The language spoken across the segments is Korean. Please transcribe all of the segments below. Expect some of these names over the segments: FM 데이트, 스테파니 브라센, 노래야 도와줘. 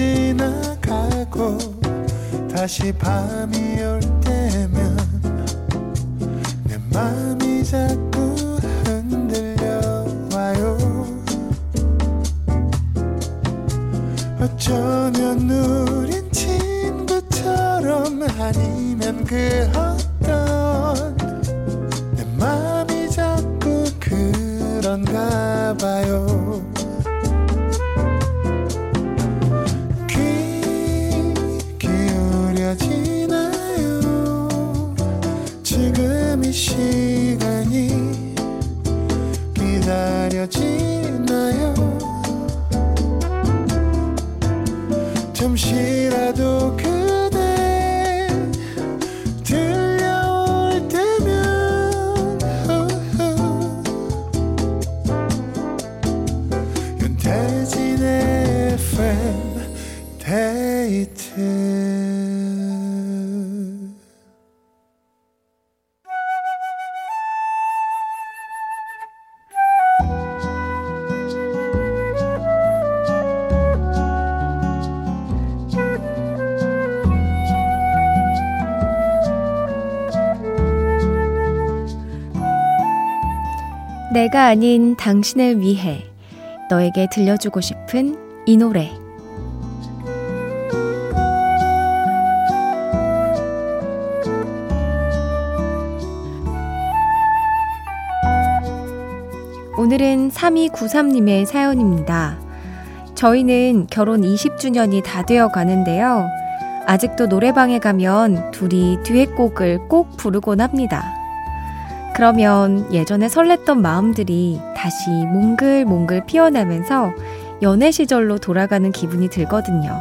지나가고 다시 밤이 올 때면 내 맘이 자꾸 흔들려와요. 어쩌면 우린 친구처럼 아니면 그 어떤 내 맘이 자꾸 그런가 봐요. 지나요 지금 이 시간이 기다려지나요? 잠시라도 그대 들려올 때면 윤태진의 FM 데이트. 내가 아닌 당신을 위해 너에게 들려주고 싶은 이 노래. 오늘은 3293님의 사연입니다. 저희는 결혼 20주년이 다 되어 가는데요. 아직도 노래방에 가면 둘이 듀엣곡을 꼭 부르곤 합니다. 그러면 예전에 설렜던 마음들이 다시 몽글몽글 피어나면서 연애 시절로 돌아가는 기분이 들거든요.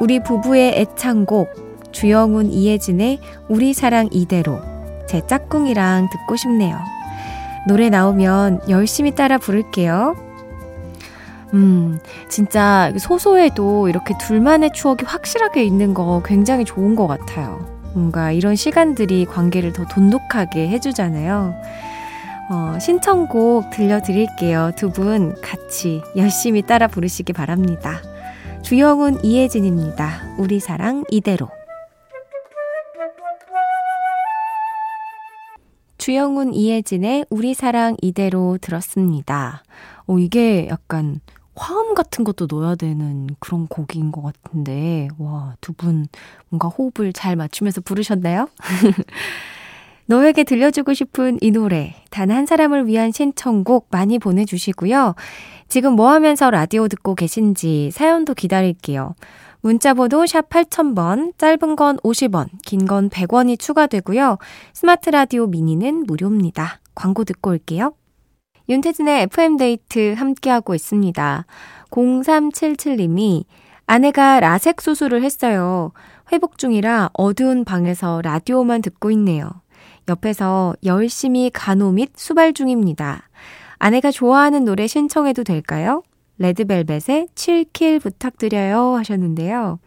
우리 부부의 애창곡 주영훈 이혜진의 우리 사랑 이대로 제 짝꿍이랑 듣고 싶네요. 노래 나오면 열심히 따라 부를게요. 진짜 소소해도 이렇게 둘만의 추억이 확실하게 있는 거 굉장히 좋은 것 같아요. 뭔가 이런 시간들이 관계를 더 돈독하게 해주잖아요. 신청곡 들려드릴게요. 두 분 같이 열심히 따라 부르시기 바랍니다. 주영훈 이혜진입니다. 우리 사랑 이대로. 주영훈 이혜진의 우리 사랑 이대로 들었습니다. 이게 약간 화음 같은 것도 넣어야 되는 그런 곡인 것 같은데, 와, 두 분 뭔가 호흡을 잘 맞추면서 부르셨나요? 너에게 들려주고 싶은 이 노래, 단 한 사람을 위한 신청곡 많이 보내주시고요. 지금 뭐 하면서 라디오 듣고 계신지 사연도 기다릴게요. 문자번호 샵 8000번, 짧은 건 50원, 긴 건 100원이 추가되고요. 스마트 라디오 미니는 무료입니다. 광고 듣고 올게요. 윤태진의 FM데이트 함께하고 있습니다. 0377님이 아내가 라섹 수술을 했어요. 회복 중이라 어두운 방에서 라디오만 듣고 있네요. 옆에서 열심히 간호 및 수발 중입니다. 아내가 좋아하는 노래 신청해도 될까요? 레드벨벳의 7킬 부탁드려요 하셨는데요.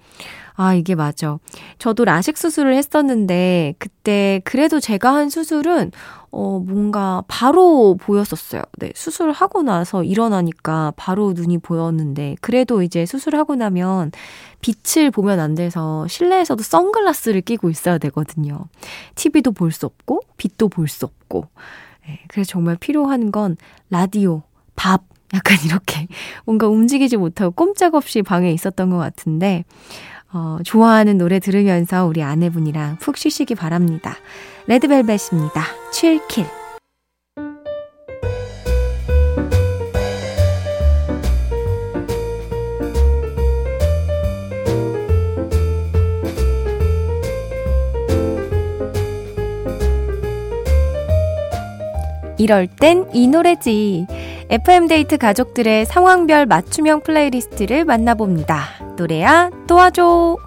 아, 이게 맞아. 저도 라식 수술을 했었는데 그때 그래도 제가 한 수술은 뭔가 바로 보였었어요. 네, 수술하고 나서 일어나니까 바로 눈이 보였는데 그래도 이제 수술하고 나면 빛을 보면 안 돼서 실내에서도 선글라스를 끼고 있어야 되거든요. TV도 볼 수 없고 빛도 볼 수 없고. 네, 그래서 정말 필요한 건 라디오, 밥, 약간 이렇게 뭔가 움직이지 못하고 꼼짝없이 방에 있었던 것 같은데 좋아하는 노래 들으면서 우리 아내분이랑 푹 쉬시기 바랍니다. 레드벨벳입니다. 7킬. 이럴 땐 이 노래지. FM데이트 가족들의 상황별 맞춤형 플레이리스트를 만나봅니다. 노래야 도와줘.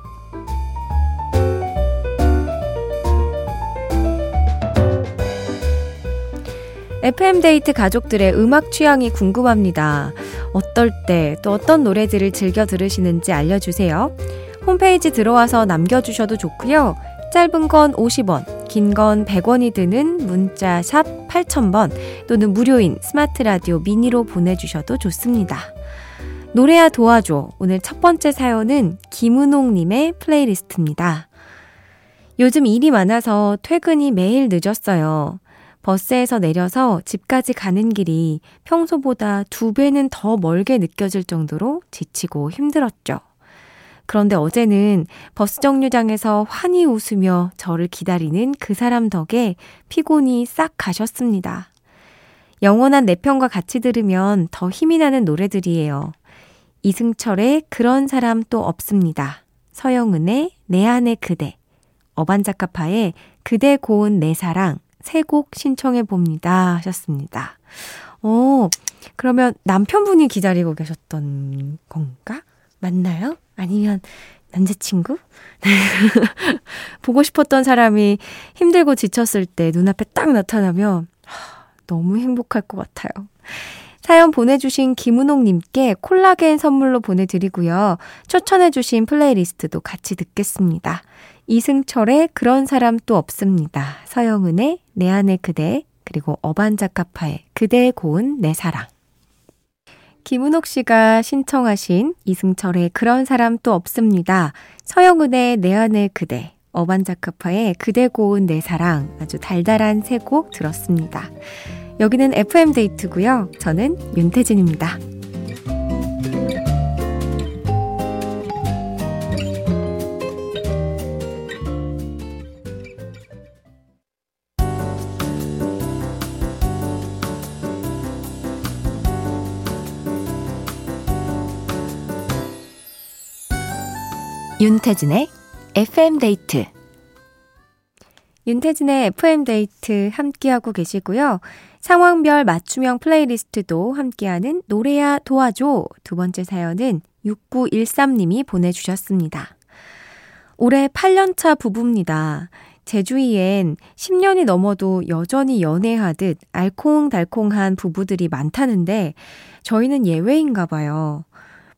FM데이트 가족들의 음악 취향이 궁금합니다. 어떨 때 또 어떤 노래들을 즐겨 들으시는지 알려주세요. 홈페이지 들어와서 남겨주셔도 좋고요. 짧은 건 50원, 긴 건 100원이 드는 문자 샵 8000번 또는 무료인 스마트 라디오 미니로 보내주셔도 좋습니다. 노래야 도와줘. 오늘 첫 번째 사연은 김은옥님의 플레이리스트입니다. 요즘 일이 많아서 퇴근이 매일 늦었어요. 버스에서 내려서 집까지 가는 길이 평소보다 2배는 더 멀게 느껴질 정도로 지치고 힘들었죠. 그런데 어제는 버스 정류장에서 환히 웃으며 저를 기다리는 그 사람 덕에 피곤이 싹 가셨습니다. 영원한 내 편과 같이 들으면 더 힘이 나는 노래들이에요. 이승철의 그런 사람 또 없습니다. 서영은의 내 안의 그대, 어반자카파의 그대 고운 내 사랑 세 곡 신청해봅니다 하셨습니다. 그러면 남편분이 기다리고 계셨던 건가? 맞나요? 아니면 남자친구? 보고 싶었던 사람이 힘들고 지쳤을 때 눈앞에 딱 나타나면 너무 행복할 것 같아요. 사연 보내주신 김은옥님께 콜라겐 선물로 보내드리고요. 추천해주신 플레이리스트도 같이 듣겠습니다. 이승철의 그런 사람 또 없습니다. 서영은의 내 안의 그대, 그리고 어반자카파의 그대의 고운 내 사랑. 김은옥 씨가 신청하신 이승철의 그런 사람 또 없습니다. 서영은의 내 안의 그대, 어반자카파의 그대 고운 내 사랑, 아주 달달한 세 곡 들었습니다. 여기는 FM 데이트고요. 저는 윤태진입니다. 윤태진의 FM 데이트. 윤태진의 FM 데이트 함께하고 계시고요. 상황별 맞춤형 플레이리스트도 함께하는 노래야 도와줘. 두 번째 사연은 6913님이 보내주셨습니다. 올해 8년차 부부입니다. 제 주위엔 10년이 넘어도 여전히 연애하듯 알콩달콩한 부부들이 많다는데 저희는 예외인가 봐요.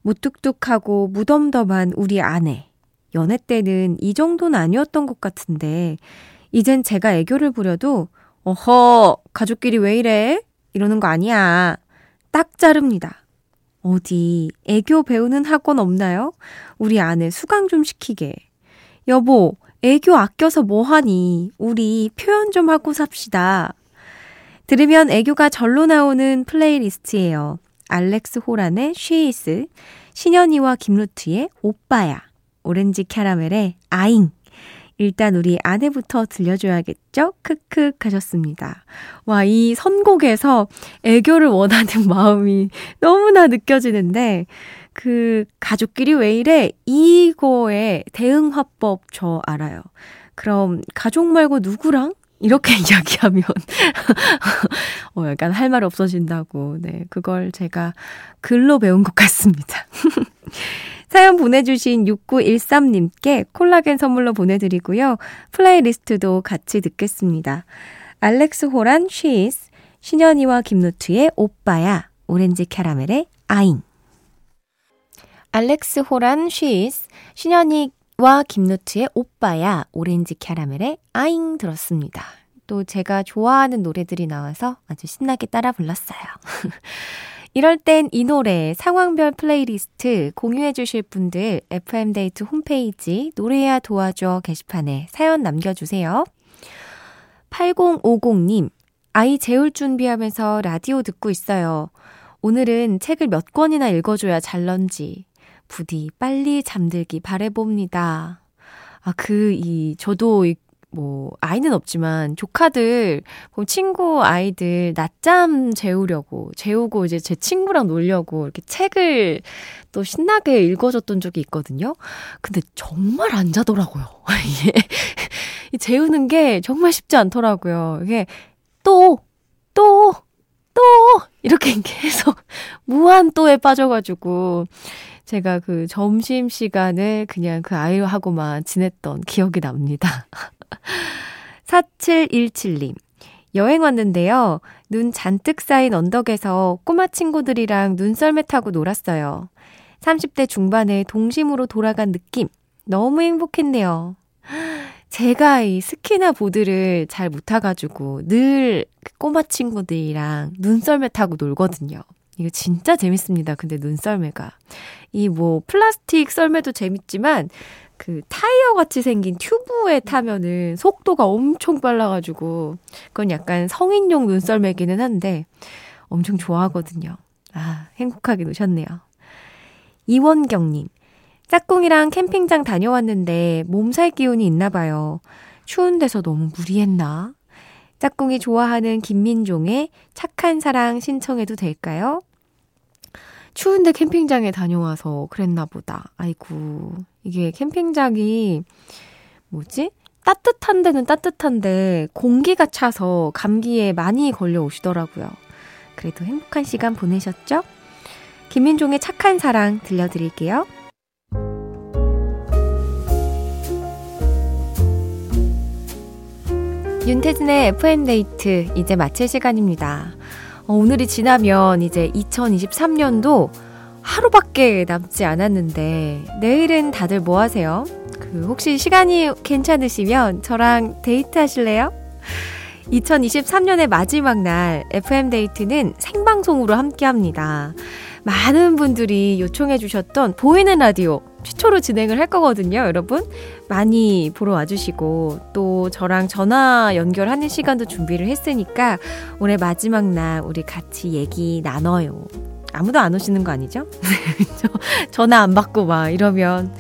무뚝뚝하고 무덤덤한 우리 아내. 연애 때는 이 정도는 아니었던 것 같은데 이젠 제가 애교를 부려도 어허 가족끼리 왜 이래? 이러는 거 아니야. 딱 자릅니다. 어디 애교 배우는 학원 없나요? 우리 아내 수강 좀 시키게. 여보 애교 아껴서 뭐하니? 우리 표현 좀 하고 삽시다. 들으면 애교가 절로 나오는 플레이리스트예요. 알렉스 호란의 She Is, 신현이와 김루트의 오빠야, 오렌지 캐러멜의 아잉. 일단 우리 아내부터 들려줘야겠죠? 크크 하셨습니다. 와, 이 선곡에서 애교를 원하는 마음이 너무나 느껴지는데 그 가족끼리 왜 이래? 이거의 대응 화법 저 알아요. 그럼 가족 말고 누구랑? 이렇게 이야기하면 약간 할 말 없어진다고. 네, 그걸 제가 글로 배운 것 같습니다. 사연 보내주신 6913님께 콜라겐 선물로 보내드리고요. 플레이리스트도 같이 듣겠습니다. 알렉스 호란 She Is, 신현이와 김노트의 오빠야, 오렌지 캐러멜의 아잉. 알렉스 호란 She Is, 신현이와 김노트의 오빠야, 오렌지 캐러멜의 아잉 들었습니다. 또 제가 좋아하는 노래들이 나와서 아주 신나게 따라 불렀어요. 이럴 땐 이 노래 상황별 플레이리스트 공유해 주실 분들 FM데이트 홈페이지 노래야 도와줘 게시판에 사연 남겨주세요. 8050님, 아이 재울 준비하면서 라디오 듣고 있어요. 오늘은 책을 몇 권이나 읽어줘야 잘런지 부디 빨리 잠들기 바라봅니다. 저도 아이는 없지만 조카들, 친구 아이들 낮잠 재우고 이제 제 친구랑 놀려고 이렇게 책을 또 신나게 읽어줬던 적이 있거든요. 근데 정말 안 자더라고요. 이 재우는 게 정말 쉽지 않더라고요. 이게 또 이렇게 계속 무한 또에 빠져가지고 제가 그 점심시간을 그냥 그 아이하고만 지냈던 기억이 납니다. 4717님, 여행 왔는데요. 눈 잔뜩 쌓인 언덕에서 꼬마 친구들이랑 눈썰매 타고 놀았어요. 30대 중반에 동심으로 돌아간 느낌. 너무 행복했네요. 제가 이 스키나 보드를 잘 못 타가지고 늘 꼬마 친구들이랑 눈썰매 타고 놀거든요. 이거 진짜 재밌습니다. 근데 눈썰매가. 이 뭐 플라스틱 썰매도 재밌지만 그 타이어 같이 생긴 튜브에 타면은 속도가 엄청 빨라가지고 그건 약간 성인용 눈썰매기는 한데 엄청 좋아하거든요. 아, 행복하게 노셨네요. 이원경님. 짝꿍이랑 캠핑장 다녀왔는데 몸살 기운이 있나봐요. 추운 데서 너무 무리했나? 짝꿍이 좋아하는 김민종의 착한 사랑 신청해도 될까요? 추운데 캠핑장에 다녀와서 그랬나 보다. 아이고, 이게 캠핑장이 뭐지? 따뜻한 데는 따뜻한데 공기가 차서 감기에 많이 걸려오시더라고요. 그래도 행복한 시간 보내셨죠? 김민종의 착한 사랑 들려드릴게요. 윤태진의 FM 데이트 이제 마칠 시간입니다. 오늘이 지나면 이제 2023년도 하루밖에 남지 않았는데 내일은 다들 뭐 하세요? 혹시 시간이 괜찮으시면 저랑 데이트 하실래요? 2023년의 마지막 날 FM 데이트는 생방송으로 함께합니다. 많은 분들이 요청해 주셨던 보이는 라디오 최초로 진행을 할 거거든요. 여러분 많이 보러 와주시고 또 저랑 전화 연결하는 시간도 준비를 했으니까 올해 마지막 날 우리 같이 얘기 나눠요. 아무도 안 오시는 거 아니죠? 전화 안 받고 막 이러면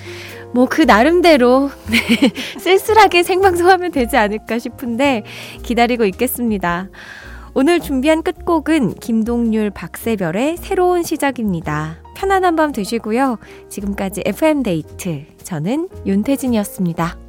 뭐 그 나름대로 쓸쓸하게 생방송하면 되지 않을까 싶은데 기다리고 있겠습니다. 오늘 준비한 끝곡은 김동률, 박세별의 새로운 시작입니다. 편안한 밤 되시고요. 지금까지 FM 데이트, 저는 윤태진이었습니다.